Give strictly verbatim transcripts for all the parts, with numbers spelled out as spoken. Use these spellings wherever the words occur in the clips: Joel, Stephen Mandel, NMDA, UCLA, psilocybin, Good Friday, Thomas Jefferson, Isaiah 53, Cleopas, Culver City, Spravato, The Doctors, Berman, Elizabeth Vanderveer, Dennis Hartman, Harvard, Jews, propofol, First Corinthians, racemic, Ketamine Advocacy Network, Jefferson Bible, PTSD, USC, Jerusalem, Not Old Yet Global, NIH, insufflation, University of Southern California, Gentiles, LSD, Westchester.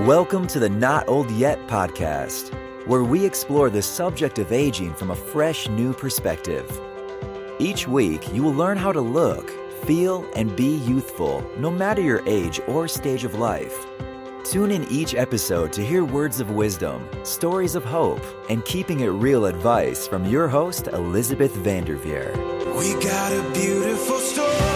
Welcome to the Not Old Yet podcast, where we explore the subject of aging from a fresh new perspective. Each week, you will learn how to look, feel, and be youthful, no matter your age or stage of life. Tune in each episode to hear words of wisdom, stories of hope, and keeping it real advice from your host, Elizabeth Vanderveer. We got a beautiful story.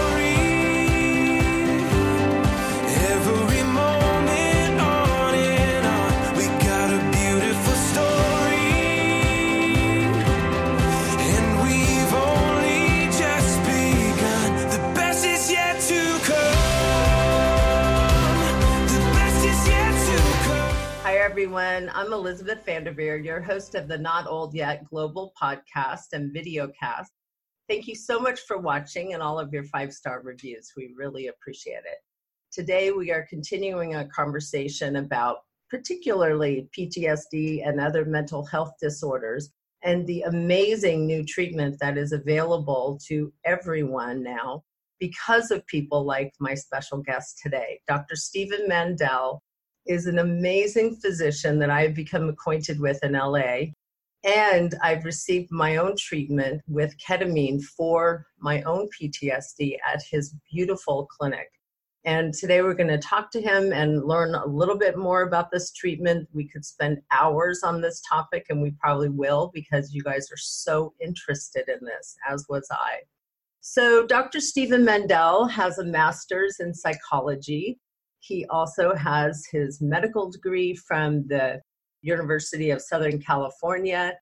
Everyone, I'm Elizabeth Vanderveer, your host of the Not Old Yet Global podcast and videocast. Thank you so much for watching and all of your five-star reviews. We really appreciate it. Today, we are continuing a conversation about particularly P T S D and other mental health disorders and the amazing new treatment that is available to everyone now because of people like my special guest today, Doctor Stephen Mandel. Is an amazing physician that I've become acquainted with in L A. And I've received my own treatment with ketamine for my own P T S D at his beautiful clinic. And today we're going to talk to him and learn a little bit more about this treatment. We could spend hours on this topic, and we probably will because you guys are so interested in this, as was I. So Doctor Stephen Mandel has a master's in psychology. He also has his medical degree from the University of Southern California.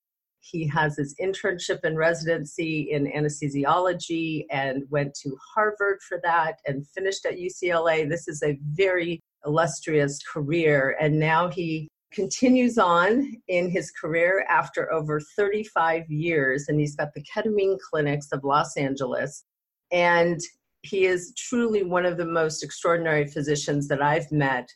He has his internship and residency in anesthesiology and went to Harvard for that and finished at U C L A. This is a very illustrious career. And now he continues on in his career after over thirty-five years. And he's got the Ketamine Clinics of Los Angeles. And he is truly one of the most extraordinary physicians that I've met,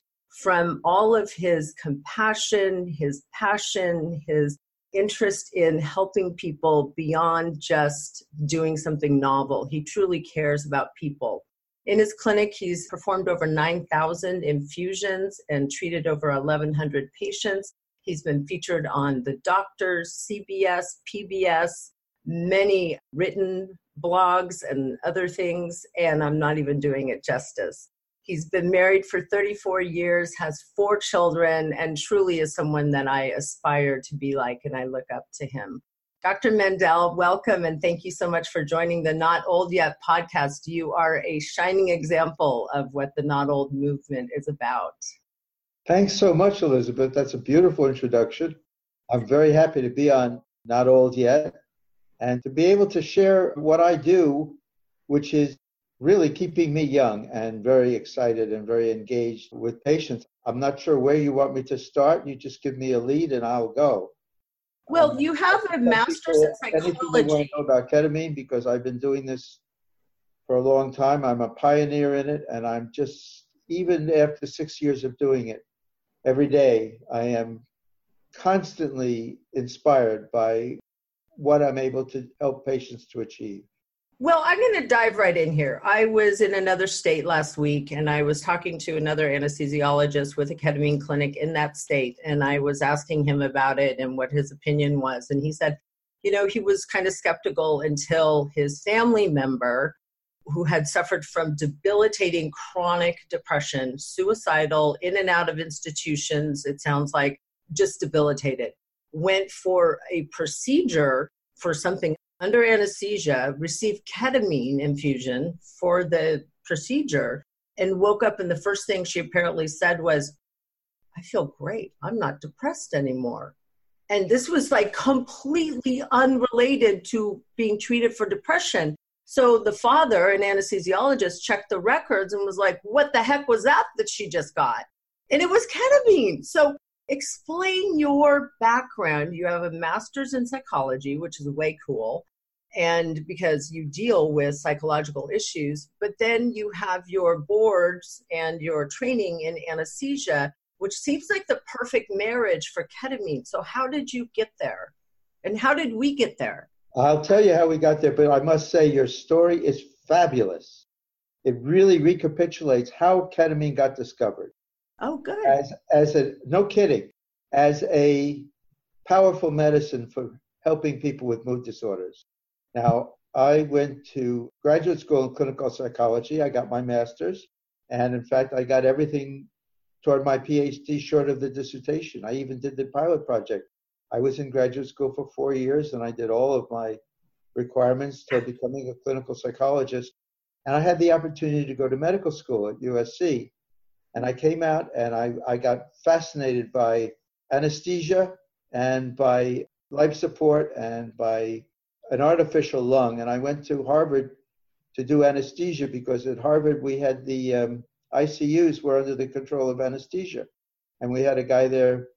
from all of his compassion, his passion, his interest in helping people beyond just doing something novel. He truly cares about people. In his clinic, he's performed over nine thousand infusions and treated over eleven hundred patients. He's been featured on The Doctors, C B S, P B S, many written blogs and other things, and I'm not even doing it justice. He's been married for thirty-four years, has four children, and truly is someone that I aspire to be like, and I look up to him. Doctor Mandel, welcome, and thank you so much for joining the Not Old Yet podcast. You are a shining example of what the Not Old movement is about. Thanks so much, Elizabeth. That's a beautiful introduction. I'm very happy to be on Not Old Yet. And to be able to share what I do, which is really keeping me young and very excited and very engaged with patients. I'm not sure where you want me to start. You just give me a lead and I'll go. Well, um, you have a master's in psychology. Anything you want to know about ketamine, because I've been doing this for a long time. I'm a pioneer in it, and I'm just, even after six years of doing it, every day I am constantly inspired by what I'm able to help patients to achieve. Well, I'm going to dive right in here. I was in another state last week, and I was talking to another anesthesiologist with a ketamine clinic in that state, and I was asking him about it and what his opinion was. And he said, you know, he was kind of skeptical until his family member, who had suffered from debilitating chronic depression, suicidal, in and out of institutions, it sounds like, just debilitated, went for a procedure for something under anesthesia, received ketamine infusion for the procedure, and woke up, and the first thing she apparently said was, I feel great. I'm not depressed anymore. And this was like completely unrelated to being treated for depression. So the father, an anesthesiologist, checked the records and was like, what the heck was that that she just got? And it was ketamine. So explain your background. You have a master's in psychology, which is way cool, and because you deal with psychological issues, but then you have your boards and your training in anesthesia, which seems like the perfect marriage for ketamine. So how did you get there? And how did we get there? I'll tell you how we got there, but I must say your story is fabulous. It really recapitulates how ketamine got discovered. Oh, good. As, as a, no kidding, as a powerful medicine for helping people with mood disorders. Now, I went to graduate school in clinical psychology. I got my master's. And in fact, I got everything toward my PhD short of the dissertation. I even did the pilot project. I was in graduate school for four years, and I did all of my requirements toward becoming a clinical psychologist. And I had the opportunity to go to medical school at U S C. And I came out, and I, I got fascinated by anesthesia and by life support and by an artificial lung. And I went to Harvard to do anesthesia because at Harvard we had the um, I C Us were under the control of anesthesia. And we had a guy there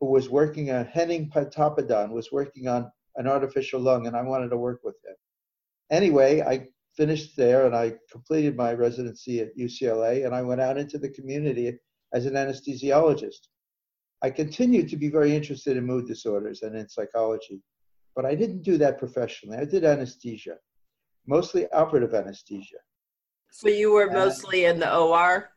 who was working on, Henning Patapoutian was working on an artificial lung, and I wanted to work with him. Anyway, I finished there and I completed my residency at U C L A, and I went out into the community as an anesthesiologist. I continued to be very interested in mood disorders and in psychology, but I didn't do that professionally. I did anesthesia, mostly operative anesthesia. So you were mostly uh, in the O R?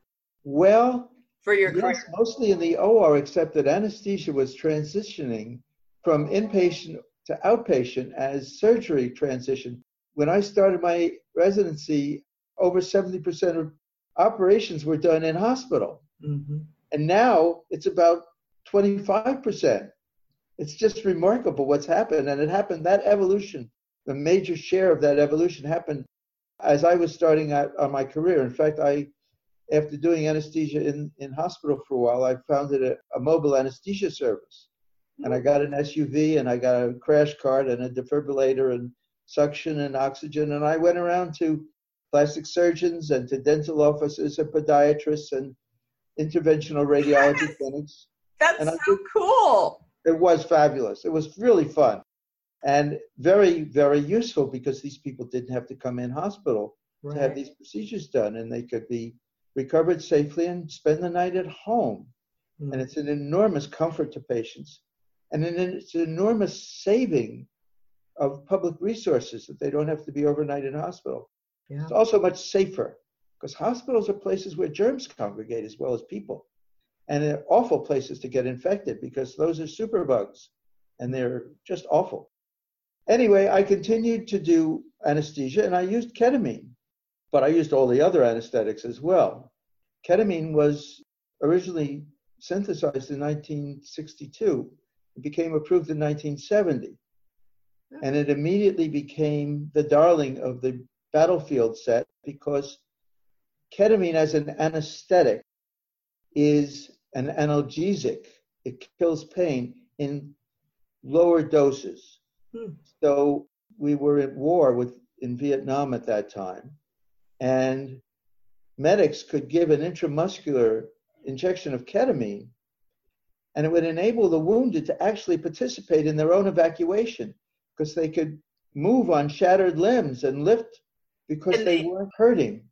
Well, for your yes, career. Mostly in the O R, except that anesthesia was transitioning from inpatient to outpatient as surgery transitioned. When I started my residency, over seventy percent of operations were done in hospital. Mm-hmm. And now it's about twenty-five percent. It's just remarkable what's happened. And it happened, that evolution, the major share of that evolution happened as I was starting out on my career. In fact, I, after doing anesthesia in, in hospital for a while, I founded a, a mobile anesthesia service. And I got an S U V and I got a crash cart and a defibrillator and suction and oxygen. And I went around to plastic surgeons and to dental offices and podiatrists and interventional radiology clinics. That's and so did, cool. It was fabulous. It was really fun and very, very useful because these people didn't have to come in hospital right. to have these procedures done, and they could be recovered safely and spend the night at home. Mm. And it's an enormous comfort to patients. And then it's an enormous saving of public resources that they don't have to be overnight in hospital. Yeah. It's also much safer because hospitals are places where germs congregate as well as people. And they're awful places to get infected because those are superbugs and they're just awful. Anyway, I continued to do anesthesia and I used ketamine, but I used all the other anesthetics as well. Ketamine was originally synthesized in nineteen sixty-two. It became approved in nineteen seventy. And it immediately became the darling of the battlefield set because ketamine as an anesthetic is an analgesic. It kills pain in lower doses. Hmm. So we were at war with in Vietnam at that time. And medics could give an intramuscular injection of ketamine, and it would enable the wounded to actually participate in their own evacuation because they could move on shattered limbs and lift because and they, they weren't hurting.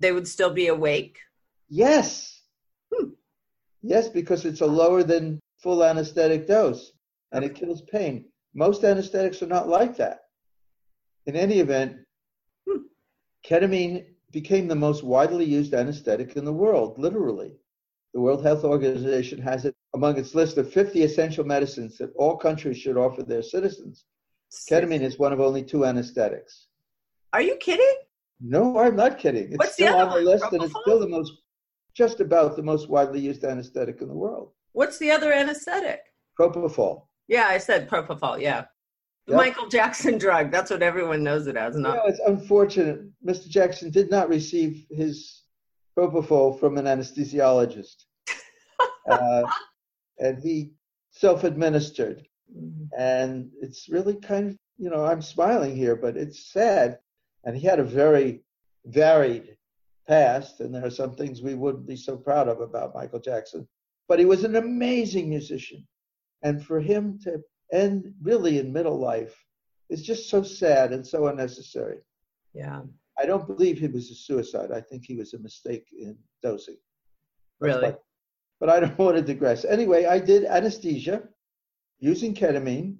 They would still be awake? Yes. Hmm. Yes, because it's a lower than full anesthetic dose, and it kills pain. Most anesthetics are not like that. In any event, hmm. ketamine became the most widely used anesthetic in the world, literally. The World Health Organization has it among its list of fifty essential medicines that all countries should offer their citizens. Ketamine is one of only two anesthetics. Are you kidding? No, I'm not kidding. It's What's still the other on the list, propofol? And it's still the most, just about the most widely used anesthetic in the world. What's the other anesthetic? Propofol. Yeah, I said propofol, yeah. The yep. Michael Jackson drug, that's what everyone knows it as. No, it's unfortunate. Mister Jackson did not receive his propofol from an anesthesiologist. uh, and he self-administered. And it's really kind of, you know, I'm smiling here, but it's sad. And he had a very varied past, and there are some things we wouldn't be so proud of about Michael Jackson. But he was an amazing musician. And for him to end really in middle life is just so sad and so unnecessary. Yeah. I don't believe he was a suicide. I think he was a mistake in dosing. Really? But, but I don't want to digress. Anyway, I did anesthesia using ketamine.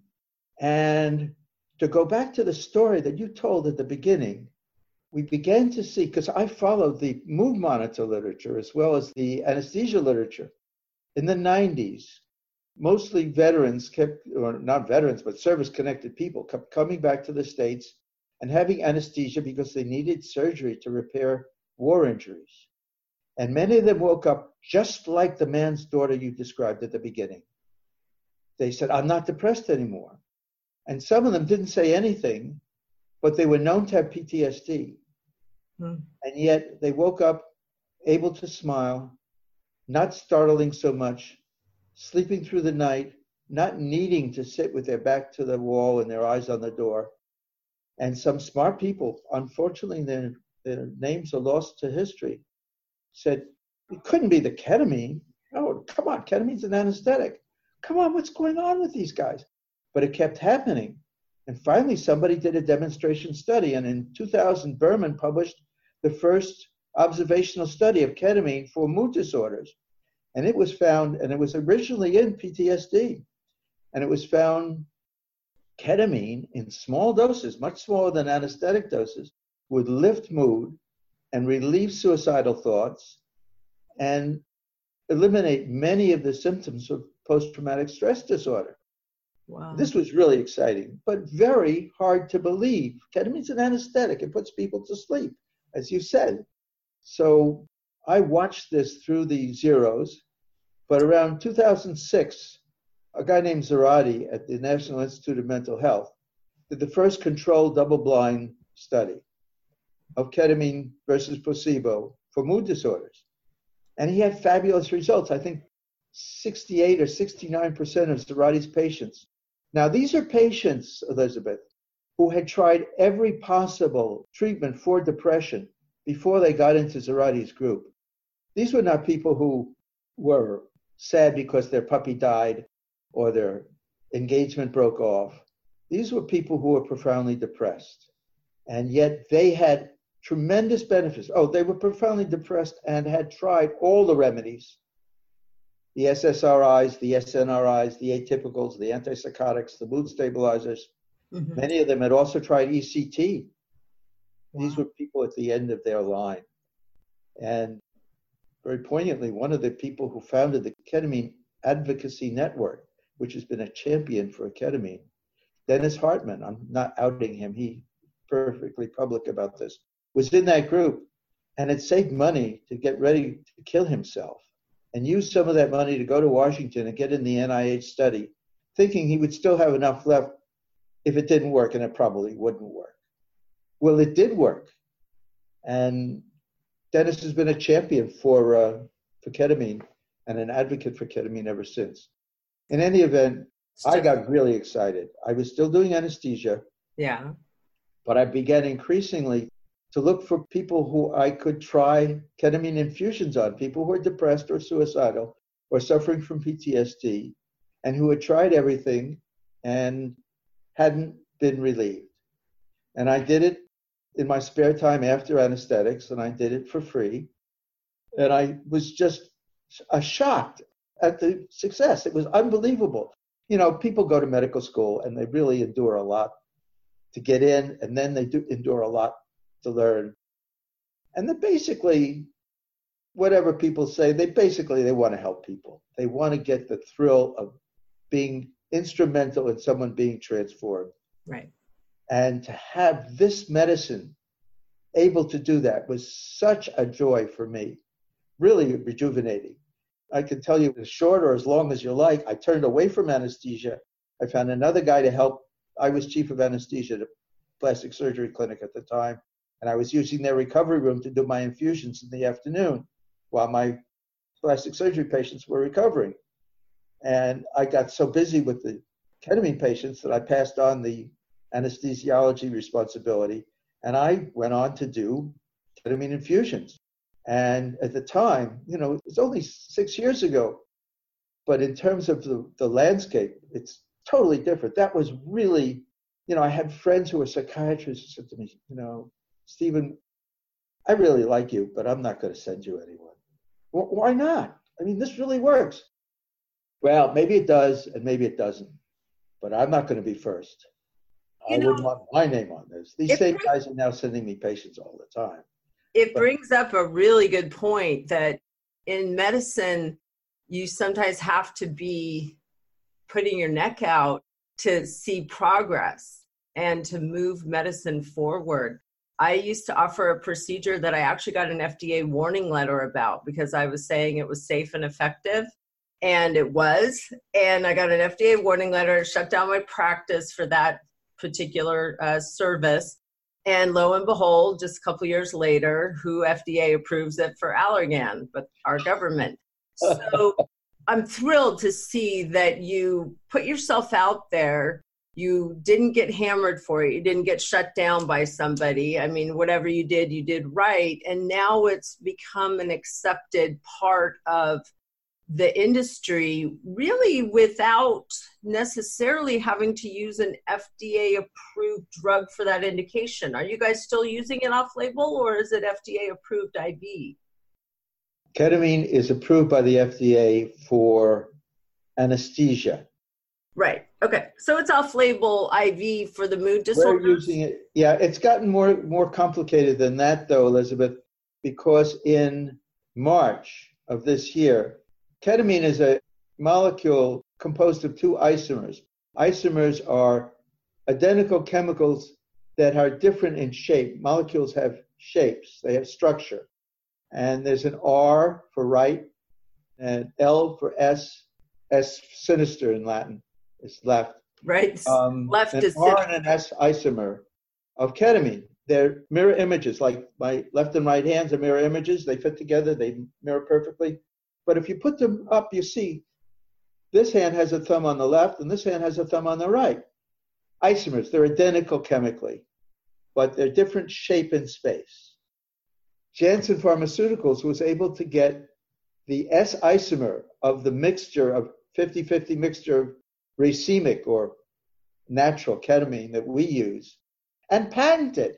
And to go back to the story that you told at the beginning, we began to see, because I followed the mood monitor literature as well as the anesthesia literature in the nineties. Mostly veterans kept, or not veterans, but service-connected people kept coming back to the States and having anesthesia because they needed surgery to repair war injuries. And many of them woke up just like the man's daughter you described at the beginning. They said, I'm not depressed anymore. And some of them didn't say anything, but they were known to have P T S D. Hmm. And yet they woke up able to smile, not startling so much, sleeping through the night, not needing to sit with their back to the wall and their eyes on the door. And some smart people, unfortunately their, their names are lost to history, said, it couldn't be the ketamine. Oh, come on, ketamine's an anesthetic. Come on, what's going on with these guys? But it kept happening. And finally, somebody did a demonstration study. And in two thousand, Berman published the first observational study of ketamine for mood disorders. And it was found, and it was originally in P T S D, and it was found ketamine in small doses, much smaller than anesthetic doses, would lift mood and relieve suicidal thoughts and eliminate many of the symptoms of post-traumatic stress disorder. Wow. This was really exciting, but very hard to believe. Ketamine's an anesthetic. It puts people to sleep, as you said. So I watched this through the zeros, but around two thousand six, a guy named Zarate at the National Institute of Mental Health did the first controlled double-blind study of ketamine versus placebo for mood disorders. And he had fabulous results. I think sixty-eight or sixty-nine percent of Zarate's patients. Now, these are patients, Elizabeth, who had tried every possible treatment for depression before they got into Zarate's group. These were not people who were sad because their puppy died or their engagement broke off. These were people who were profoundly depressed. And yet they had tremendous benefits. Oh, they were profoundly depressed and had tried all the remedies, the S S R Is, the S N R Is, the atypicals, the antipsychotics, the mood stabilizers. Mm-hmm. Many of them had also tried E C T. Wow. These were people at the end of their line. And very poignantly, one of the people who founded the Ketamine Advocacy Network, which has been a champion for ketamine, Dennis Hartman, I'm not outing him, he's perfectly public about this, was in that group and had saved money to get ready to kill himself and used some of that money to go to Washington and get in the N I H study, thinking he would still have enough left if it didn't work, and it probably wouldn't work. Well, it did work, and Dennis has been a champion for uh, for ketamine and an advocate for ketamine ever since. In any event, still. I got really excited. I was still doing anesthesia, yeah, but I began increasingly to look for people who I could try ketamine infusions on, people who are depressed or suicidal or suffering from P T S D and who had tried everything and hadn't been relieved. And I did it in my spare time after anesthetics, and I did it for free. And I was just shocked at the success. It was unbelievable. You know, people go to medical school, and they really endure a lot to get in, and then they do endure a lot to learn. And then basically, whatever people say, they basically, they want to help people. They want to get the thrill of being instrumental in someone being transformed. Right. And to have this medicine able to do that was such a joy for me, really rejuvenating. I can tell you as short or as long as you like, I turned away from anesthesia. I found another guy to help. I was chief of anesthesia at a plastic surgery clinic at the time, and I was using their recovery room to do my infusions in the afternoon while my plastic surgery patients were recovering. And I got so busy with the ketamine patients that I passed on the anesthesiology responsibility, and I went on to do ketamine infusions. And at the time, you know, it's only six years ago, but in terms of the, the landscape, it's totally different. That was really, you know, I had friends who were psychiatrists who said to me, you know, Stephen, I really like you, but I'm not going to send you anyone. Well, why not? I mean, this really works. Well, maybe it does, and maybe it doesn't, but I'm not going to be first. I know, wouldn't want my name on this. These same brings, guys are now sending me patients all the time. It but, brings up a really good point that in medicine, you sometimes have to be putting your neck out to see progress and to move medicine forward. I used to offer a procedure that I actually got an F D A warning letter about because I was saying it was safe and effective, and it was. And I got an F D A warning letter, shut down my practice for that particular uh, service. And lo and behold, just a couple years later, who F D A approves it for Allergan, but our government. So I'm thrilled to see that you put yourself out there. You didn't get hammered for it. You didn't get shut down by somebody. I mean, whatever you did, you did right. And now it's become an accepted part of the industry, really without necessarily having to use an F D A-approved drug for that indication. Are you guys still using it off-label, or is it F D A-approved I V? Ketamine is approved by the F D A for anesthesia. Right. Okay. So it's off-label I V for the mood disorder. We're using it. Yeah, it's gotten more more complicated than that, though, Elizabeth, because in March of this year, ketamine is a molecule composed of two isomers. Isomers are identical chemicals that are different in shape. Molecules have shapes. They have structure. And there's an R for right, and L for S, S sinister in Latin. It's left. Right. Um, left is an R and an S isomer of ketamine. They're mirror images, like my left and right hands are mirror images. They fit together. They mirror perfectly. But if you put them up, you see this hand has a thumb on the left and this hand has a thumb on the right. Isomers, they're identical chemically, but they're different shape in space. Janssen Pharmaceuticals was able to get the S isomer of the mixture of fifty-fifty mixture of racemic or natural ketamine that we use and patent it.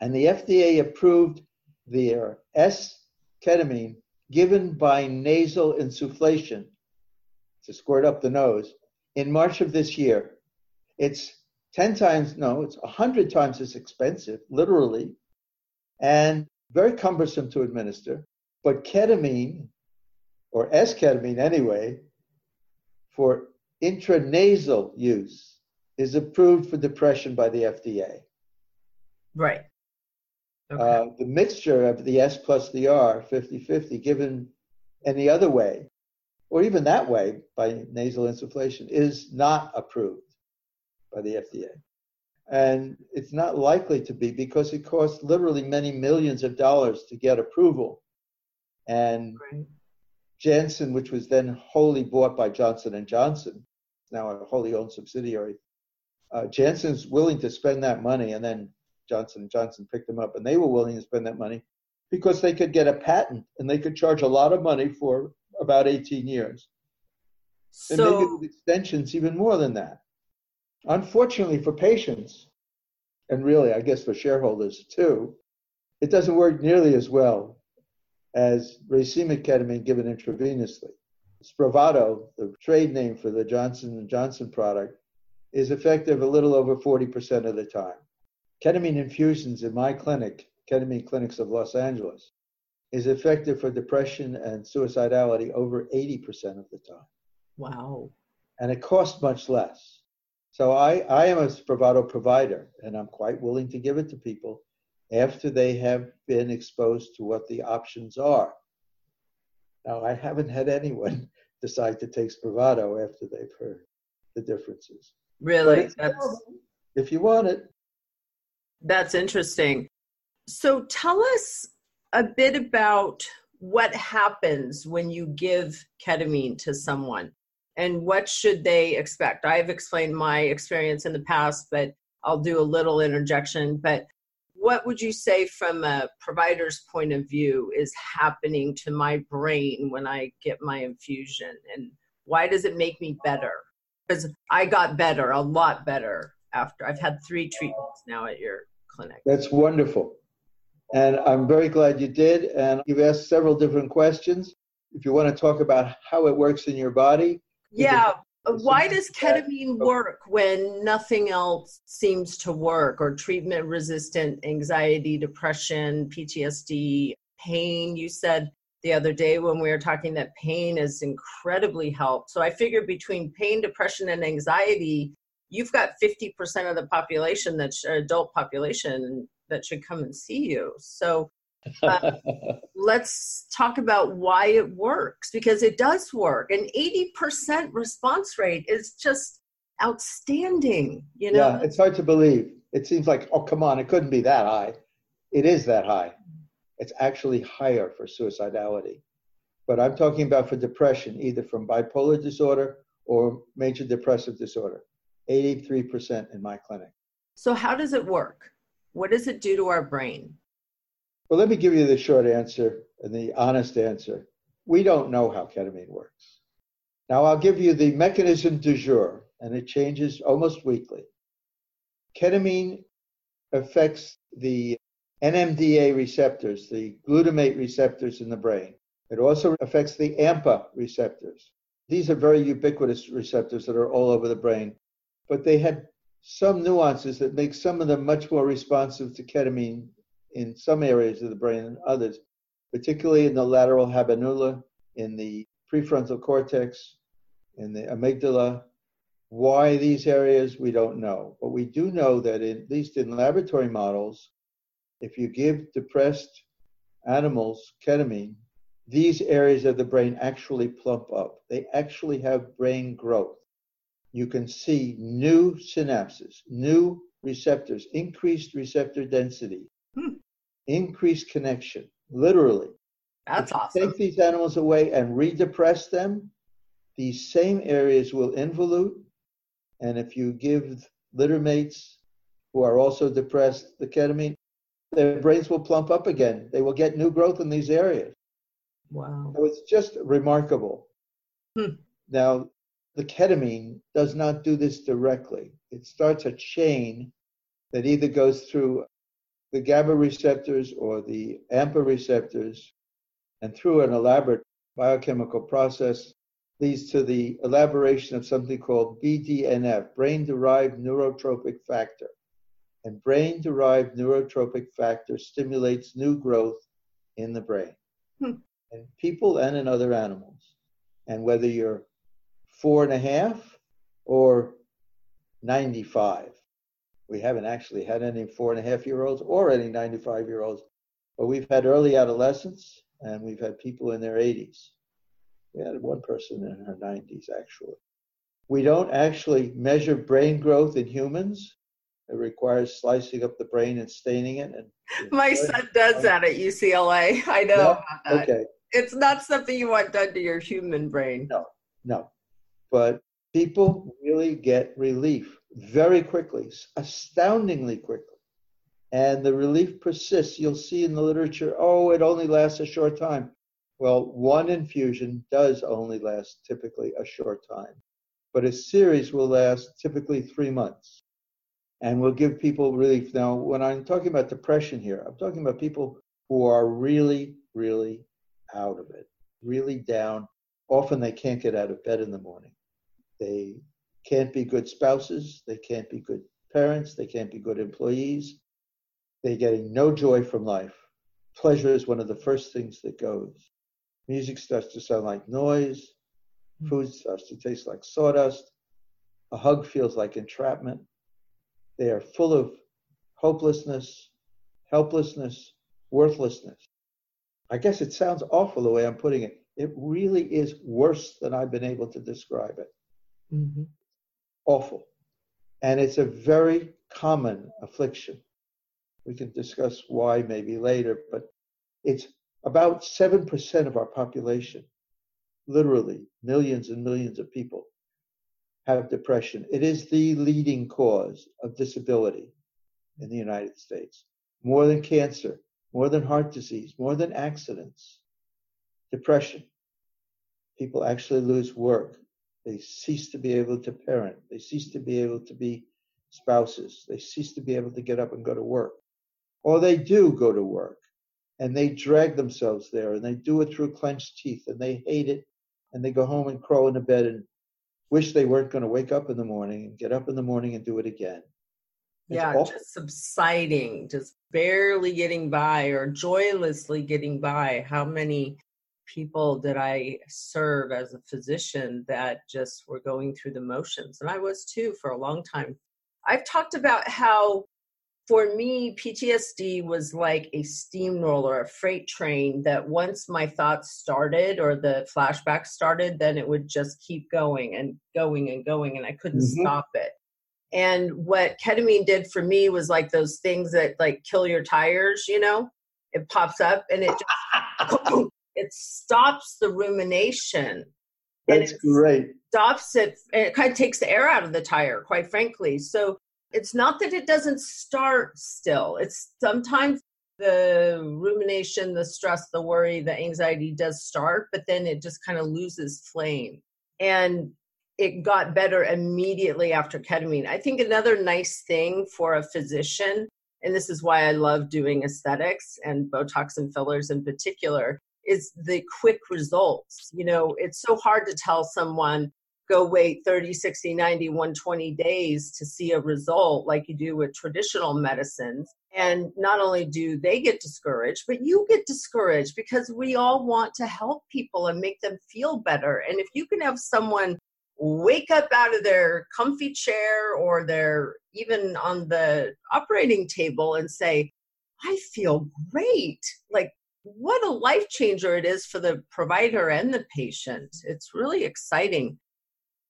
And the F D A approved their S ketamine given by nasal insufflation to squirt up the nose in March of this year. It's ten times, no, it's one hundred times as expensive, literally, and very cumbersome to administer. But ketamine, or S-ketamine anyway, for intranasal use is approved for depression by the F D A. Right. Okay. Uh, the mixture of the S plus the R, fifty-fifty, given any other way, or even that way by nasal insufflation, is not approved by the F D A. And it's not likely to be because it costs literally many millions of dollars to get approval. And right. Janssen, which was then wholly bought by Johnson and Johnson, now a wholly owned subsidiary, uh, Janssen's willing to spend that money, and then Johnson and Johnson picked them up, and they were willing to spend that money because they could get a patent and they could charge a lot of money for about eighteen years. So, and maybe with extensions, even more than that. Unfortunately for patients, and really, I guess for shareholders too, it doesn't work nearly as well as racemic ketamine given intravenously. Spravato, the trade name for the Johnson and Johnson product, is effective a little over forty percent of the time. Ketamine infusions in my clinic, Ketamine Clinics of Los Angeles, is effective for depression and suicidality over eighty percent of the time. Wow. And it costs much less. So I, I am a Spravato provider, and I'm quite willing to give it to people after they have been exposed to what the options are. Now, I haven't had anyone decide to take Spravato after they've heard the differences. Really? That's... If you want it. That's interesting. So tell us a bit about what happens when you give ketamine to someone and what should they expect? I've explained my experience in the past, but I'll do a little interjection. But what would you say from a provider's point of view is happening to my brain when I get my infusion? And why does it make me better? Because I got better, a lot better. After I've had three treatments now at your clinic. That's wonderful. And I'm very glad you did. And you've asked several different questions. If you want to talk about how it works in your body. Yeah. You Why does ketamine work when nothing else seems to work, or treatment-resistant anxiety, depression, P T S D, pain? You said the other day when we were talking that pain is incredibly helped. So I figured between pain, depression, and anxiety, you've got fifty percent of the population, that's adult population, that should come and see you. So uh, let's talk about why it works, because it does work. An eighty percent response rate is just outstanding, you know? Yeah, it's hard to believe. It seems like, oh, come on, it couldn't be that high. It is that high. It's actually higher for suicidality. But I'm talking about for depression, either from bipolar disorder or major depressive disorder. eighty-three percent in my clinic. So how does it work? What does it do to our brain? Well, let me give you the short answer and the honest answer. We don't know how ketamine works. Now, I'll give you the mechanism du jour, and it changes almost weekly. Ketamine affects the N M D A receptors, the glutamate receptors in the brain. It also affects the AMPA receptors. These are very ubiquitous receptors that are all over the brain, but they have some nuances that make some of them much more responsive to ketamine in some areas of the brain than others, particularly in the lateral habenula, in the prefrontal cortex, in the amygdala. Why these areas, we don't know. But we do know that, in, at least in laboratory models, if you give depressed animals ketamine, these areas of the brain actually plump up. They actually have brain growth. You can see new synapses, new receptors, increased receptor density, hmm. increased connection, literally. That's awesome. Take these animals away and redepress them, these same areas will involute. And if you give littermates who are also depressed the ketamine, their brains will plump up again. They will get new growth in these areas. Wow. So it's just remarkable. Hmm. Now, the ketamine does not do this directly. It starts a chain that either goes through the GABA receptors or the AMPA receptors, and through an elaborate biochemical process leads to the elaboration of something called B D N F, brain-derived neurotropic factor. And brain-derived neurotropic factor stimulates new growth in the brain, hmm. in people and in other animals. And whether you're four and a half or ninety-five, we haven't actually had any four and a half year olds or any ninety-five year olds, but we've had early adolescents and we've had people in their eighties. We had one person in her nineties, actually. We don't actually measure brain growth in humans. It requires slicing up the brain and staining it. And you know, my son does that at U C L A. I know no? about that. Okay. It's not something you want done to your human brain. No, no. But people really get relief very quickly, astoundingly quickly. And the relief persists. You'll see in the literature, oh, it only lasts a short time. Well, one infusion does only last typically a short time. But a series will last typically three months. And we'll give people relief. Now, when I'm talking about depression here, I'm talking about people who are really, really out of it, really down. Often they can't get out of bed in the morning. They can't be good spouses. They can't be good parents. They can't be good employees. They're getting no joy from life. Pleasure is one of the first things that goes. Music starts to sound like noise. Food starts to taste like sawdust. A hug feels like entrapment. They are full of hopelessness, helplessness, worthlessness. I guess it sounds awful the way I'm putting it. It really is worse than I've been able to describe it. Mm-hmm. Awful. And it's a very common affliction. We can discuss why maybe later, but it's about seven percent of our population, literally millions and millions of people, have depression. It is the leading cause of disability in the United States, more than cancer, more than heart disease, more than accidents. Depression. People actually lose work. They cease to be able to parent. They cease to be able to be spouses. They cease to be able to get up and go to work. Or they do go to work, and they drag themselves there, and they do it through clenched teeth, and they hate it, and they go home and crawl into bed and wish they weren't going to wake up in the morning and get up in the morning and do it again. It's yeah, awful. Just subsiding, just barely getting by or joylessly getting by. How many people did I serve as a physician that just were going through the motions? And I was too for a long time. I've talked about how, for me, P T S D was like a steamroller, a freight train that once my thoughts started or the flashbacks started, then it would just keep going and going and going, and I couldn't mm-hmm. stop it. And what ketamine did for me was like those things that like kill your tires, you know, it pops up and it just, it stops the rumination. That's it great. Stops it. And it kind of takes the air out of the tire, quite frankly. So it's not that it doesn't start still. It's sometimes the rumination, the stress, the worry, the anxiety does start, but then it just kind of loses flame. And it got better immediately after ketamine. I think another nice thing for a physician, and this is why I love doing aesthetics and Botox and fillers in particular, is the quick results. You know, it's so hard to tell someone, go wait thirty, sixty, ninety, one hundred twenty days to see a result like you do with traditional medicines. And not only do they get discouraged, but you get discouraged because we all want to help people and make them feel better. And if you can have someone wake up out of their comfy chair or their even on the operating table and say, I feel great. Like, what a life changer it is for the provider and the patient. It's really exciting.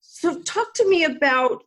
So talk to me about,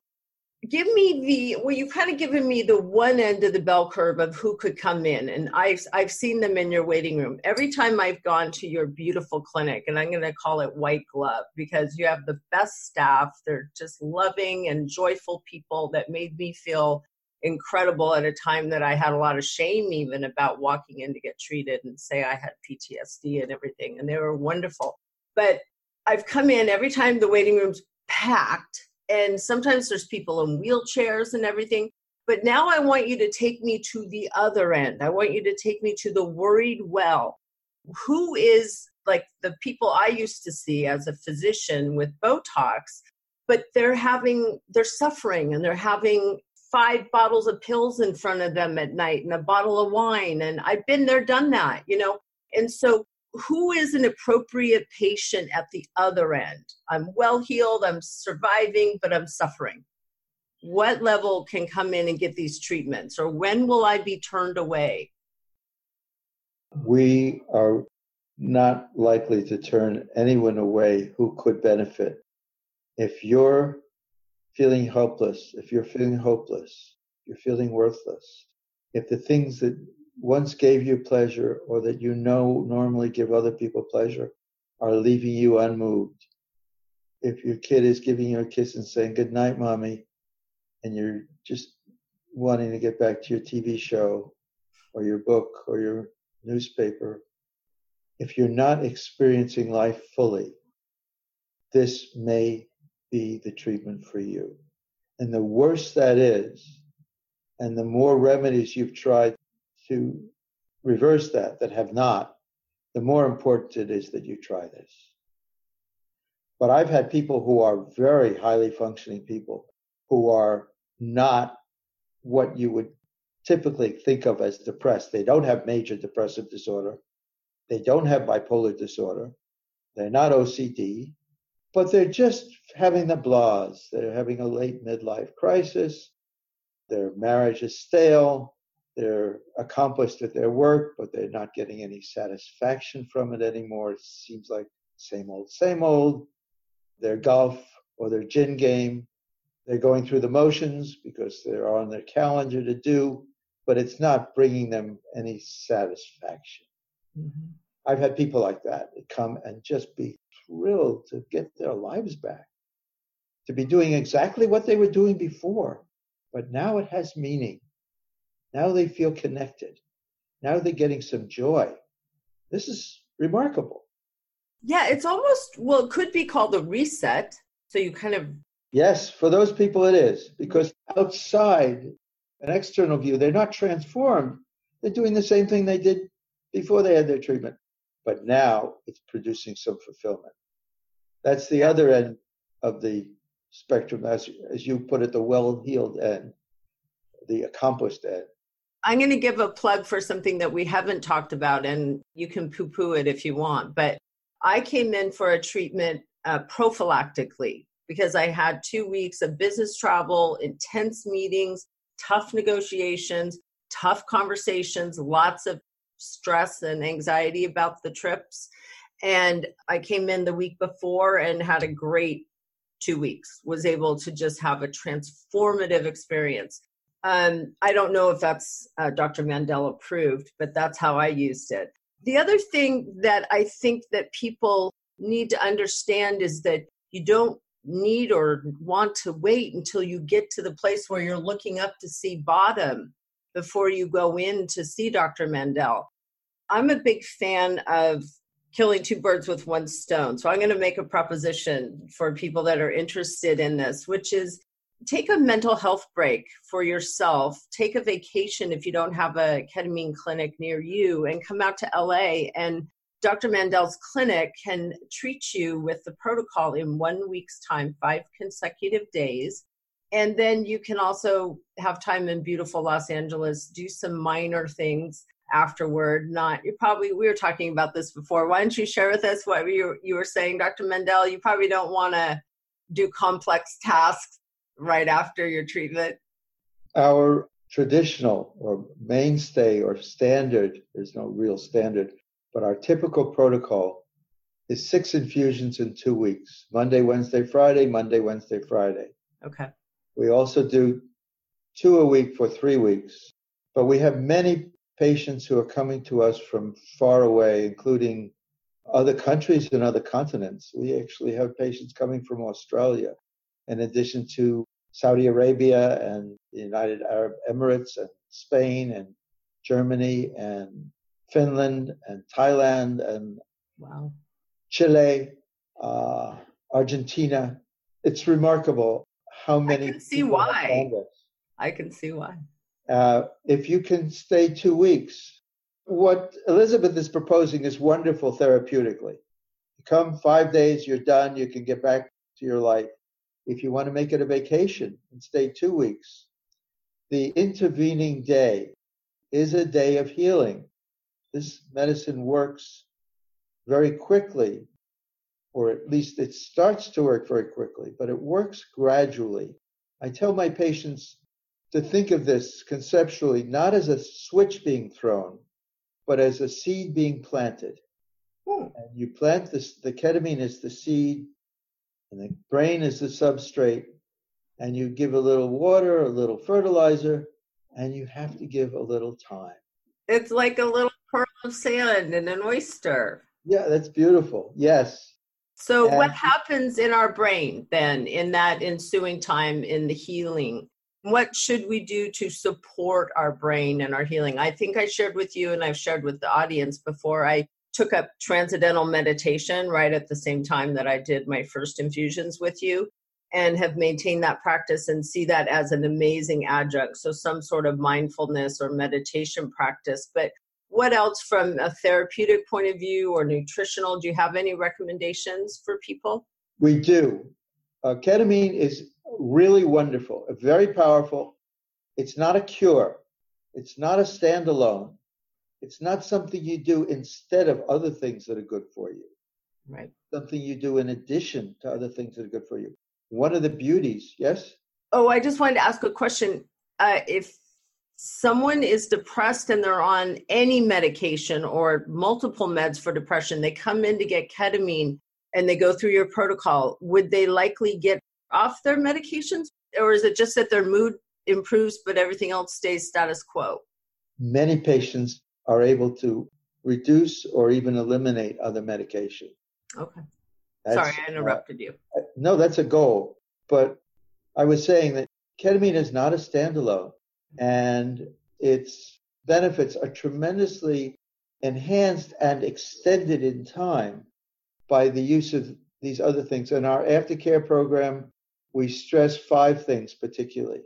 give me the, well, you've kind of given me the one end of the bell curve of who could come in. And I've I've seen them in your waiting room. Every time I've gone to your beautiful clinic, and I'm going to call it white glove, because you have the best staff. They're just loving and joyful people that made me feel incredible at a time that I had a lot of shame even about walking in to get treated and say I had P T S D and everything. And they were wonderful. But I've come in every time the waiting room's packed, and sometimes there's people in wheelchairs and everything. But now I want you to take me to the other end. I want you to take me to the worried well. Who is like the people I used to see as a physician with Botox, but they're having, they're suffering and they're having five bottles of pills in front of them at night and a bottle of wine. And I've been there, done that, you know? And so who is an appropriate patient at the other end? I'm well-heeled, I'm surviving, but I'm suffering. What level can come in and get these treatments? Or when will I be turned away? We are not likely to turn anyone away who could benefit. If you're feeling helpless, if you're feeling hopeless, you're feeling worthless, if the things that once gave you pleasure or that you know normally give other people pleasure are leaving you unmoved. If your kid is giving you a kiss and saying, good night, mommy, and you're just wanting to get back to your T V show or your book or your newspaper, if you're not experiencing life fully, this may be the treatment for you. And the worse that is, and the more remedies you've tried to reverse that, that have not, the more important it is that you try this. But I've had people who are very highly functioning people who are not what you would typically think of as depressed. They don't have major depressive disorder. They don't have bipolar disorder. They're not O C D, but they're just having the blahs. They're having a late midlife crisis. Their marriage is stale. They're accomplished at their work, but they're not getting any satisfaction from it anymore. It seems like same old, same old. Their golf or their gin game, they're going through the motions because they're on their calendar to do, but it's not bringing them any satisfaction. Mm-hmm. I've had people like that come and just be thrilled to get their lives back, to be doing exactly what they were doing before, but now it has meaning. Now they feel connected. Now they're getting some joy. This is remarkable. Yeah, it's almost, well, it could be called a reset. So you kind of... Yes, for those people it is. Because outside an external view, they're not transformed. They're doing the same thing they did before they had their treatment. But now it's producing some fulfillment. That's the other end of the spectrum, as, as you put it, the well-heeled end, the accomplished end. I'm going to give a plug for something that we haven't talked about, and you can poo-poo it if you want. But I came in for a treatment uh, prophylactically because I had two weeks of business travel, intense meetings, tough negotiations, tough conversations, lots of stress and anxiety about the trips. And I came in the week before and had a great two weeks, was able to just have a transformative experience. Um, I don't know if that's uh, Doctor Mandel approved, but that's how I used it. The other thing that I think that people need to understand is that you don't need or want to wait until you get to the place where you're looking up to see bottom before you go in to see Doctor Mandel. I'm a big fan of killing two birds with one stone. So I'm going to make a proposition for people that are interested in this, which is take a mental health break for yourself. Take a vacation if you don't have a ketamine clinic near you, and come out to L A, and Doctor Mandel's clinic can treat you with the protocol in one week's time, five consecutive days. And then you can also have time in beautiful Los Angeles, do some minor things afterward. Not, you're probably, we were talking about this before. Why don't you share with us what you, you were saying, Doctor Mandel? You probably don't want to do complex tasks right after your treatment. Our traditional or mainstay or standard, there's no real standard, but our typical protocol is six infusions in two weeks, Monday, Wednesday, Friday, Monday, Wednesday, Friday. Okay. We also do two a week for three weeks, but we have many patients who are coming to us from far away, including other countries and other continents. We actually have patients coming from Australia, in addition to Saudi Arabia and the United Arab Emirates and Spain and Germany and Finland and Thailand and wow. Chile, uh, Argentina. It's remarkable how many. I can see why. I can see why. Uh, if you can stay two weeks, what Elizabeth is proposing is wonderful therapeutically. You come five days, you're done, you can get back to your life. If you want to make it a vacation and stay two weeks, the intervening day is a day of healing. This medicine works very quickly, or at least it starts to work very quickly, but it works gradually. I tell my patients to think of this conceptually not as a switch being thrown, but as a seed being planted. Hmm. And you plant this, the ketamine is the seed, and the brain is the substrate, and you give a little water, a little fertilizer, and you have to give a little time. It's like a little pearl of sand in an oyster. Yeah, that's beautiful. Yes. So and what happens in our brain then in that ensuing time in the healing? What should we do to support our brain and our healing? I think I shared with you, and I've shared with the audience before, I took up transcendental meditation right at the same time that I did my first infusions with you, and have maintained that practice and see that as an amazing adjunct. So some sort of mindfulness or meditation practice. But what else from a therapeutic point of view or nutritional, do you have any recommendations for people? We do. Uh, ketamine is really wonderful, very powerful. It's not a cure. It's not a standalone. It's not something you do instead of other things that are good for you. Right. Something you do in addition to other things that are good for you. One of the beauties, yes? Oh, I just wanted to ask a question. Uh, if someone is depressed and they're on any medication or multiple meds for depression, they come in to get ketamine and they go through your protocol, would they likely get off their medications? Or is it just that their mood improves but everything else stays status quo? Many patients are able to reduce or even eliminate other medication. Okay. That's, Sorry, I interrupted uh, you. No, that's a goal. But I was saying that ketamine is not a standalone, and its benefits are tremendously enhanced and extended in time by the use of these other things. In our aftercare program, we stress five things particularly.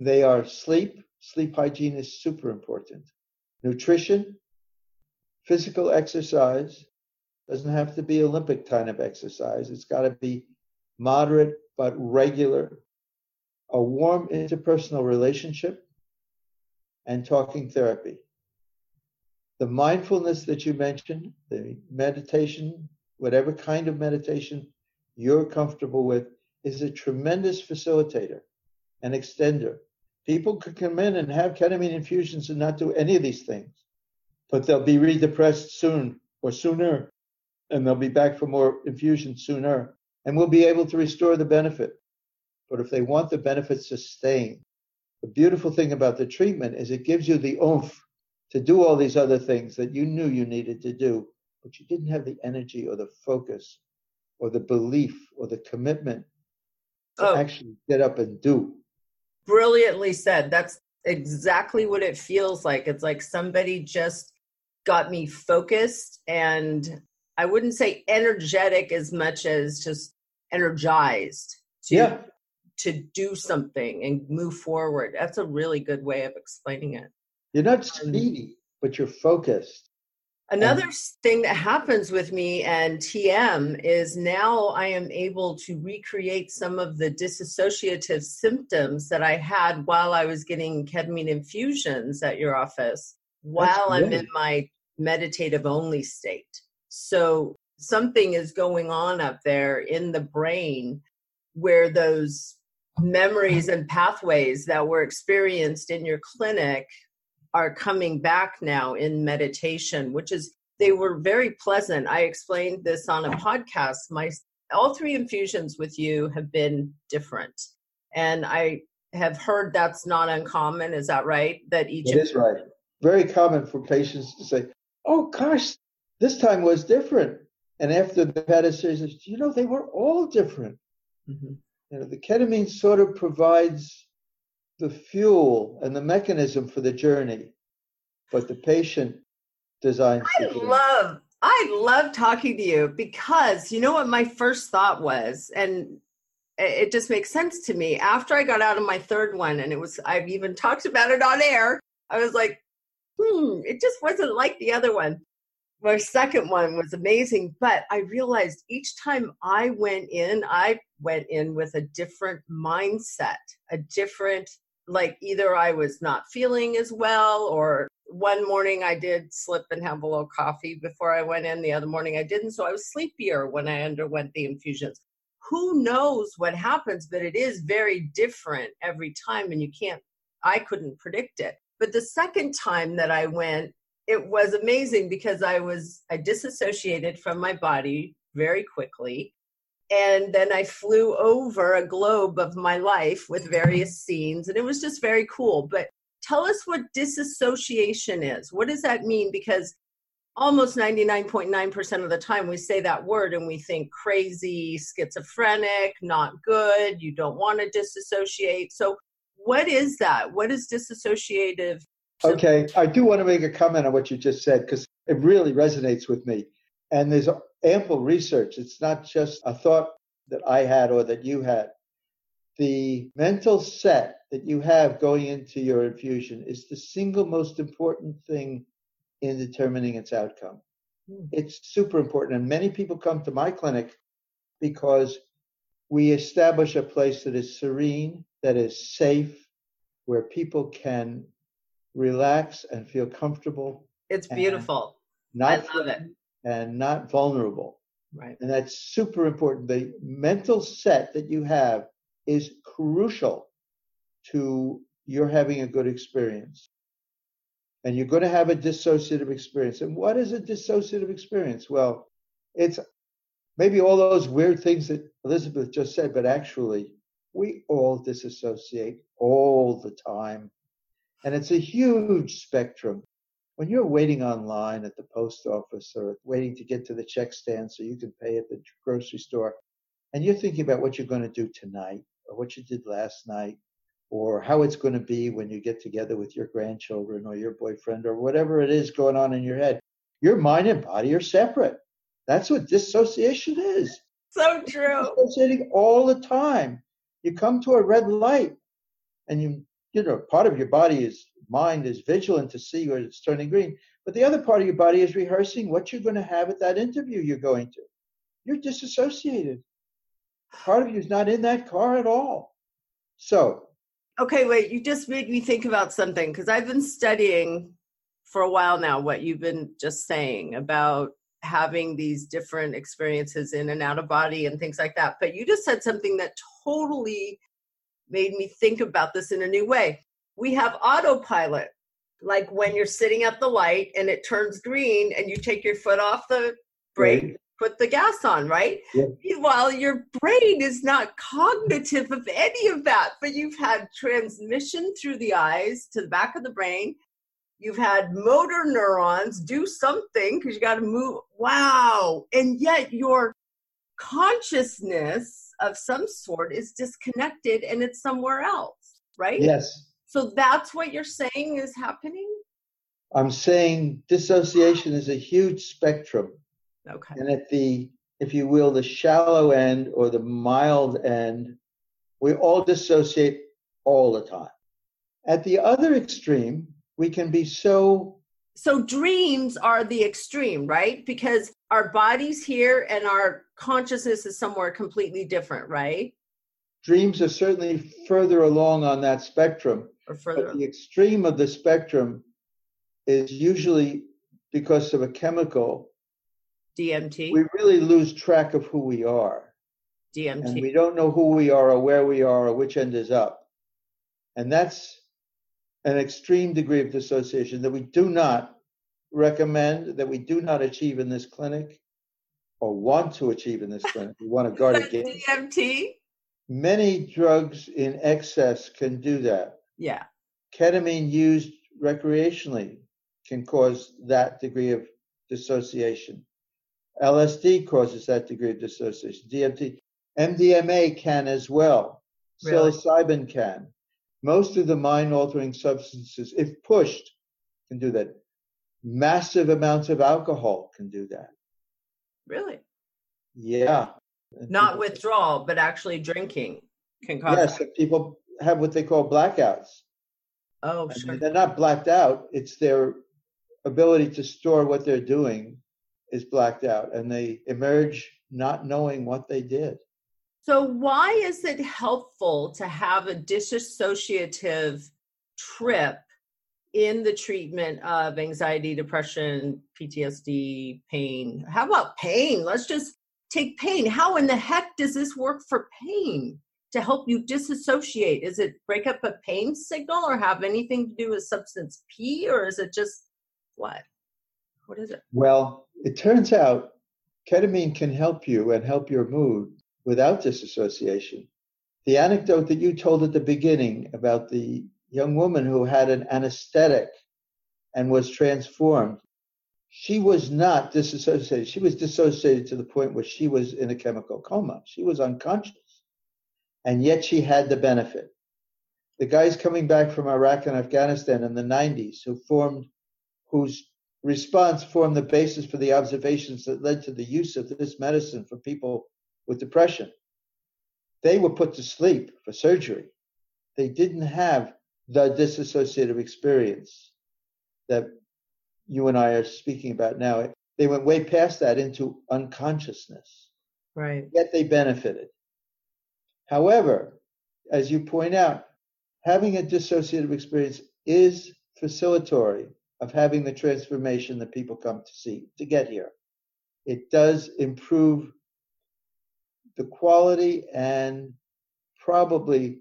They are sleep. Sleep hygiene is super important. Nutrition, physical exercise. Doesn't have to be Olympic kind of exercise. It's got to be moderate but regular, a warm interpersonal relationship, and talking therapy. The mindfulness that you mentioned, the meditation, whatever kind of meditation you're comfortable with, is a tremendous facilitator and extender. People could come in and have ketamine infusions and not do any of these things, but they'll be re-depressed soon or sooner, and they'll be back for more infusions sooner, and we'll be able to restore the benefit. But if they want the benefit sustained, the beautiful thing about the treatment is it gives you the oomph to do all these other things that you knew you needed to do, but you didn't have the energy or the focus or the belief or the commitment to oh. actually get up and do. Brilliantly said. That's exactly what it feels like. It's like somebody just got me focused, and I wouldn't say energetic as much as just energized to, yeah. to do something and move forward. That's a really good way of explaining it. You're not speedy, but you're focused. Another thing that happens with me and T M is now I am able to recreate some of the dissociative symptoms that I had while I was getting ketamine infusions at your office while I'm in my meditative only state. So something is going on up there in the brain where those memories and pathways that were experienced in your clinic are coming back now in meditation, which is, they were very pleasant. I explained this on a podcast. My, all three infusions with you have been different. And I have heard that's not uncommon. Is that right? That each It is right. Very common for patients to say, oh gosh, this time was different. And after they've had a series, you know, they were all different. Mm-hmm. You know, the ketamine sort of provides the fuel and the mechanism for the journey, but the patient designs the journey. I love, I love talking to you, because you know what my first thought was, and it just makes sense to me. After I got out of my third one, and it was, I've even talked about it on air, I was like, hmm, it just wasn't like the other one. My second one was amazing, but I realized each time I went in, I went in with a different mindset, a different, like either I was not feeling as well, or one morning I did slip and have a little coffee before I went in. The other morning I didn't. So I was sleepier when I underwent the infusions. Who knows what happens, but it is very different every time. And you can't, I couldn't predict it. But the second time that I went, it was amazing because I was, I disassociated from my body very quickly. And then I flew over a globe of my life with various scenes, and it was just very cool. But tell us what disassociation is. What does that mean? Because almost ninety-nine point nine percent of the time we say that word and we think crazy, schizophrenic, not good, you don't want to disassociate. So what is that? What is disassociative? Okay, I do want to make a comment on what you just said, because it really resonates with me. And there's ample research. It's not just a thought that I had or that you had. The mental set that you have going into your infusion is the single most important thing in determining its outcome. Mm. It's super important. And many people come to my clinic because we establish a place that is serene, that is safe, where people can relax and feel comfortable. It's beautiful. I love it. And not vulnerable. Right. And that's super important. The mental set that you have is crucial to your having a good experience. And you're going to have a dissociative experience. And what is a dissociative experience? Well, it's maybe all those weird things that Elizabeth just said, but actually, we all disassociate all the time. And it's a huge spectrum. When you're waiting online at the post office or waiting to get to the check stand so you can pay at the grocery store, and you're thinking about what you're going to do tonight or what you did last night or how it's going to be when you get together with your grandchildren or your boyfriend or whatever it is going on in your head, your mind and body are separate. That's what dissociation is. So true. You're dissociating all the time. You come to a red light and you You know, part of your body is, mind is vigilant to see where it's turning green, but the other part of your body is rehearsing what you're going to have at that interview you're going to. You're disassociated. Part of you is not in that car at all. So. Okay, wait, you just made me think about something, because I've been studying for a while now what you've been just saying about having these different experiences in and out of body and things like that. But you just said something that totally made me think about this in a new way. We have autopilot, like when you're sitting at the light and it turns green and you take your foot off the brake, right. Put the gas on, right? Yeah. Meanwhile, your brain is not cognitive of any of that, but you've had transmission through the eyes to the back of the brain. You've had motor neurons do something because you got to move. Wow. And yet your consciousness of some sort is disconnected and it's somewhere else, right? Yes. So that's what you're saying is happening? I'm saying dissociation is a huge spectrum. Okay. And at the, if you will, the shallow end or the mild end, we all dissociate all the time. At the other extreme, we can be so... So dreams are the extreme, right? Because our body's here and our consciousness is somewhere completely different, right? Dreams are certainly further along on that spectrum. Or further. But the extreme of the spectrum is usually because of a chemical... D M T. We really lose track of who we are. D M T. And we don't know who we are or where we are or which end is up. And that's an extreme degree of dissociation that we do not recommend, that we do not achieve in this clinic or want to achieve in this clinic. We want to guard against D M T. Many drugs in excess can do that. Yeah. Ketamine used recreationally can cause that degree of dissociation. L S D causes that degree of dissociation. D M T, M D M A can as well. Really? Psilocybin can. Most of the mind-altering substances, if pushed, can do that. Massive amounts of alcohol can do that. Really? Yeah. Not withdrawal, but actually drinking can cause. Yes, that. People have what they call blackouts. Oh, I sure. mean, they're not blacked out. It's their ability to store what they're doing is blacked out, and they emerge not knowing what they did. So why is it helpful to have a dissociative trip in the treatment of anxiety, depression, P T S D, pain? How about pain? Let's just take pain. How in the heck does this work for pain to help you disassociate? Is it break up a pain signal or have anything to do with substance P, or is it just what? What is it? Well, it turns out ketamine can help you and help your mood without disassociation. The anecdote that you told at the beginning about the young woman who had an anesthetic and was transformed, she was not disassociated. She was dissociated to the point where she was in a chemical coma. She was unconscious. And yet she had the benefit. The guys coming back from Iraq and Afghanistan in the nineties who formed, whose response formed the basis for the observations that led to the use of this medicine for people with depression. They were put to sleep for surgery. They didn't have the dissociative experience that you and I are speaking about now. They went way past that into unconsciousness. Right. Yet they benefited. However, as you point out, having a dissociative experience is facilitatory of having the transformation that people come to see, to get here. It does improve the quality and probably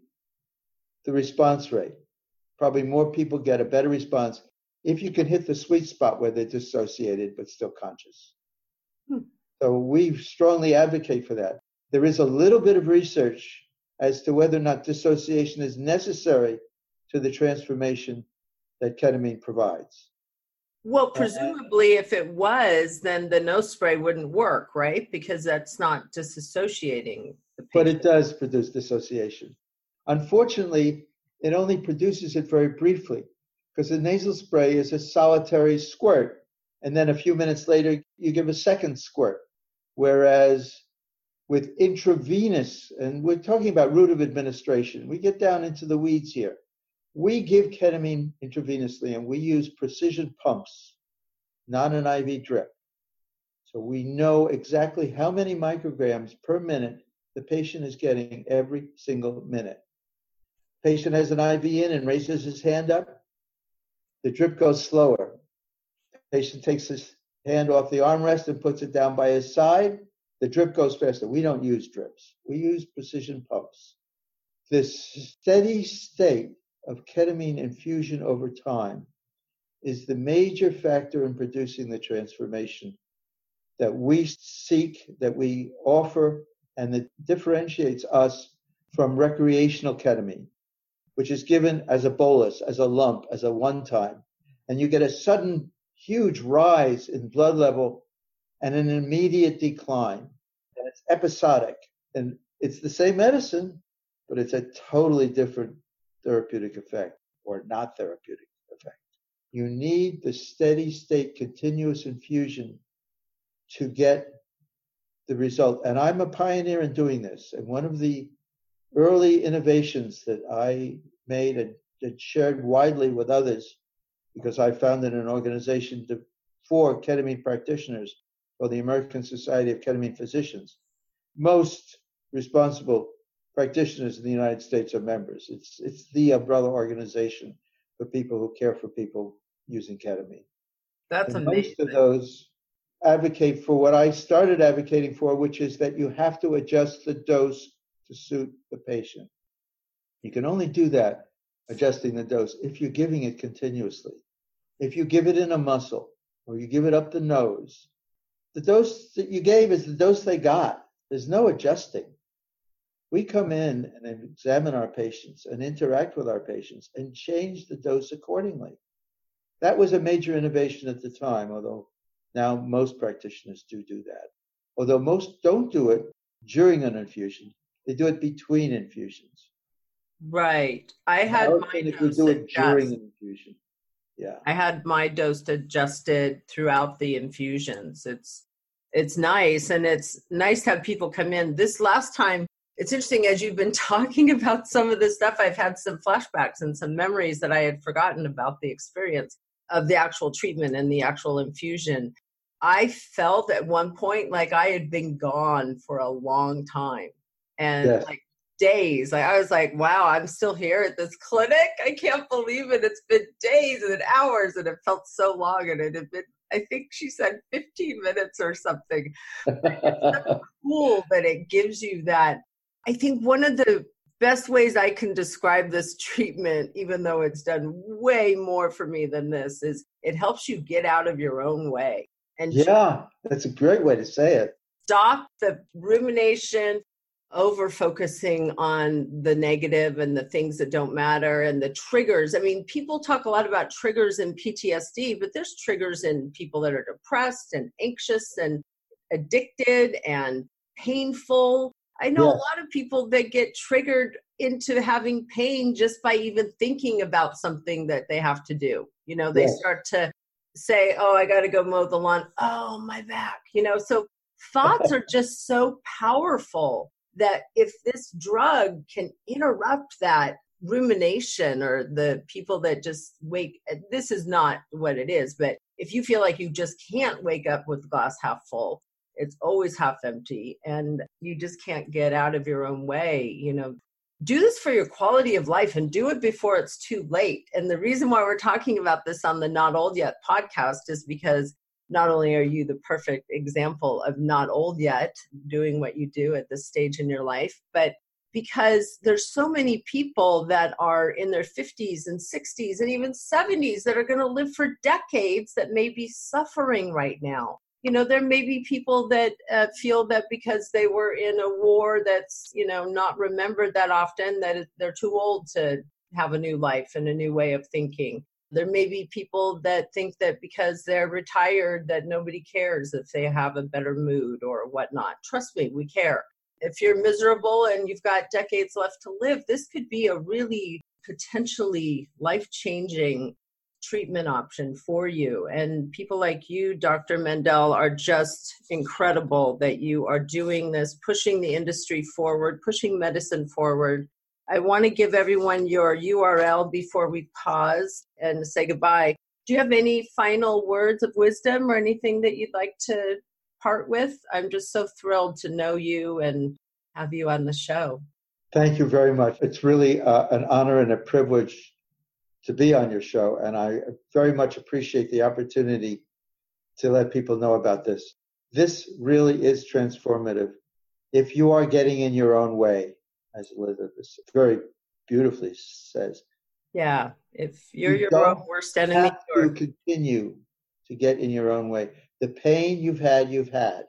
the response rate. Probably more people get a better response if you can hit the sweet spot where they're dissociated but still conscious. Hmm. So we strongly advocate for that. There is a little bit of research as to whether or not dissociation is necessary to the transformation that ketamine provides. Well, presumably, uh, if it was, then the nose spray wouldn't work, right? Because that's not disassociating the patient. But it does produce dissociation. Unfortunately, it only produces it very briefly, because the nasal spray is a solitary squirt, and then a few minutes later, you give a second squirt. Whereas with intravenous, and we're talking about route of administration, we get down into the weeds here. We give ketamine intravenously, and we use precision pumps, not an I V drip. So we know exactly how many micrograms per minute the patient is getting every single minute. Patient has an I V in and raises his hand up. The drip goes slower. Patient takes his hand off the armrest and puts it down by his side. The drip goes faster. We don't use drips. We use precision pumps. This steady state of ketamine infusion over time is the major factor in producing the transformation that we seek, that we offer, and that differentiates us from recreational ketamine, which is given as a bolus, as a lump, as a one-time. And you get a sudden, huge rise in blood level and an immediate decline. And it's episodic. And it's the same medicine, but it's a totally different therapeutic effect or not therapeutic effect. You need the steady state continuous infusion to get the result. And I'm a pioneer in doing this. And one of the early innovations that I made and, and shared widely with others, because I founded an organization to, for ketamine practitioners for the American Society of Ketamine Physicians. Most responsible practitioners in the United States are members. It's, it's the umbrella organization for people who care for people using ketamine. That's and amazing. Most of those advocate for what I started advocating for, which is that you have to adjust the dose to suit the patient. You can only do that, adjusting the dose, if you're giving it continuously. If you give it in a muscle or you give it up the nose, the dose that you gave is the dose they got. There's no adjusting. We come in and examine our patients and interact with our patients and change the dose accordingly. That was a major innovation at the time, although now most practitioners do do that. Although most don't do it during an infusion. They do it between infusions. Right. I had my dose we do it during an infusion. Yeah. I had my dose adjusted throughout the infusions. It's it's nice, and it's nice to have people come in. This last time, it's interesting, as you've been talking about some of this stuff, I've had some flashbacks and some memories that I had forgotten about the experience of the actual treatment and the actual infusion. I felt at one point like I had been gone for a long time. And yes. like days, like I was like, wow, I'm still here at this clinic. I can't believe it. It's been days and hours, and it felt so long. And it had been, I think she said fifteen minutes or something. It's so cool that it gives you that. I think one of the best ways I can describe this treatment, even though it's done way more for me than this, is it helps you get out of your own way. And yeah, that's a great way to say it. Stop the rumination, over focusing on the negative and the things that don't matter and the triggers. I mean, people talk a lot about triggers in P T S D, but there's triggers in people that are depressed and anxious and addicted and painful. I know yes. a lot of people that get triggered into having pain just by even thinking about something that they have to do. You know, they yes. start to say, oh, I got to go mow the lawn. Oh, my back. You know, so thoughts are just so powerful. That if this drug can interrupt that rumination or the people that just wake, this is not what it is, but if you feel like you just can't wake up with the glass half full, it's always half empty and you just can't get out of your own way, you know, do this for your quality of life and do it before it's too late. And the reason why we're talking about this on the Not Old Yet podcast is because not only are you the perfect example of not old yet, doing what you do at this stage in your life, but because there's so many people that are in their fifties and sixties and even seventies that are going to live for decades that may be suffering right now. You know, there may be people that uh, feel that because they were in a war that's, you know, not remembered that often, that they're too old to have a new life and a new way of thinking. There may be people that think that because they're retired that nobody cares if they have a better mood or whatnot. Trust me, we care. If you're miserable and you've got decades left to live, this could be a really potentially life-changing treatment option for you. And people like you, Doctor Mandel, are just incredible that you are doing this, pushing the industry forward, pushing medicine forward. I want to give everyone your U R L before we pause and say goodbye. Do you have any final words of wisdom or anything that you'd like to part with? I'm just so thrilled to know you and have you on the show. Thank you very much. It's really uh, an honor and a privilege to be on your show. And I very much appreciate the opportunity to let people know about this. This really is transformative. If you are getting in your own way, as Elizabeth very beautifully says. Yeah, if you're you your own worst enemy. You continue to get in your own way. The pain you've had, you've had.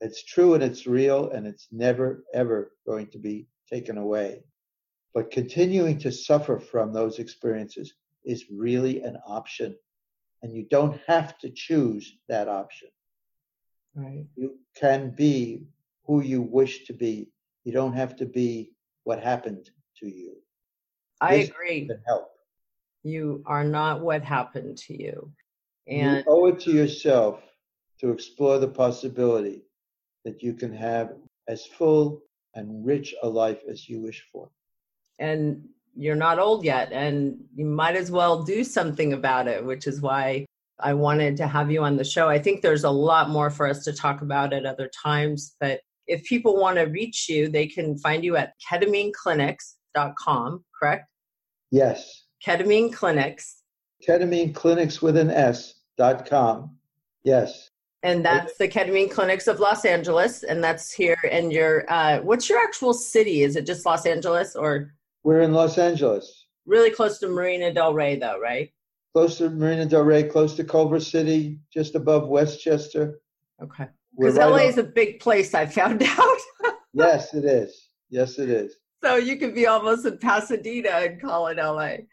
It's true and it's real and it's never, ever going to be taken away. But continuing to suffer from those experiences is really an option. And you don't have to choose that option. Right. You can be who you wish to be. You don't have to be what happened to you. I this agree. Can help. You are not what happened to you. And you owe it to yourself to explore the possibility that you can have as full and rich a life as you wish for. And you're not old yet, and you might as well do something about it, which is why I wanted to have you on the show. I think there's a lot more for us to talk about at other times, but if people want to reach you, they can find you at ketamine clinics dot com, correct? Yes. Ketamine Clinics. Ketamine Clinics with an S dot com. Yes. And that's the Ketamine Clinics of Los Angeles, and that's here. And your uh, what's your actual city? Is it just Los Angeles, or we're in Los Angeles? Really close to Marina Del Rey, though, right? Close to Marina Del Rey, close to Culver City, just above Westchester. Okay. Because right L A on. Is a big place, I found out. Yes, it is. Yes, it is. So you could be almost in Pasadena and call it L A.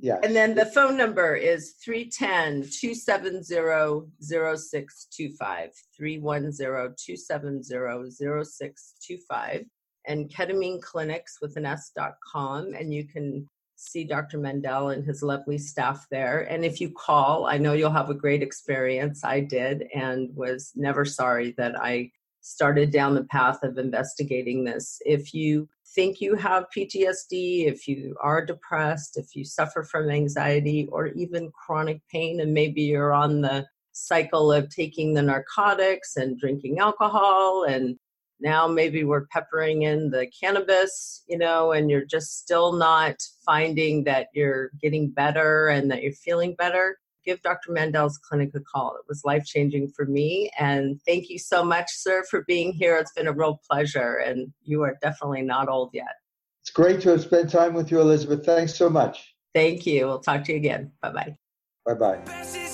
Yeah. And then the phone number is three one zero, two seven zero, zero six two five, three one zero, two seven zero, zero six two five, and Ketamine Clinics with an S dot com, and you can see Doctor Mandel and his lovely staff there. And if you call, I know you'll have a great experience. I did, and was never sorry that I started down the path of investigating this. If you think you have P T S D, if you are depressed, if you suffer from anxiety or even chronic pain, and maybe you're on the cycle of taking the narcotics and drinking alcohol, and now maybe we're peppering in the cannabis, you know, and you're just still not finding that you're getting better and that you're feeling better, give Doctor Mandel's clinic a call. It was life-changing for me. And thank you so much, sir, for being here. It's been a real pleasure. And you are definitely not old yet. It's great to have spent time with you, Elizabeth. Thanks so much. Thank you. We'll talk to you again. Bye-bye. Bye-bye.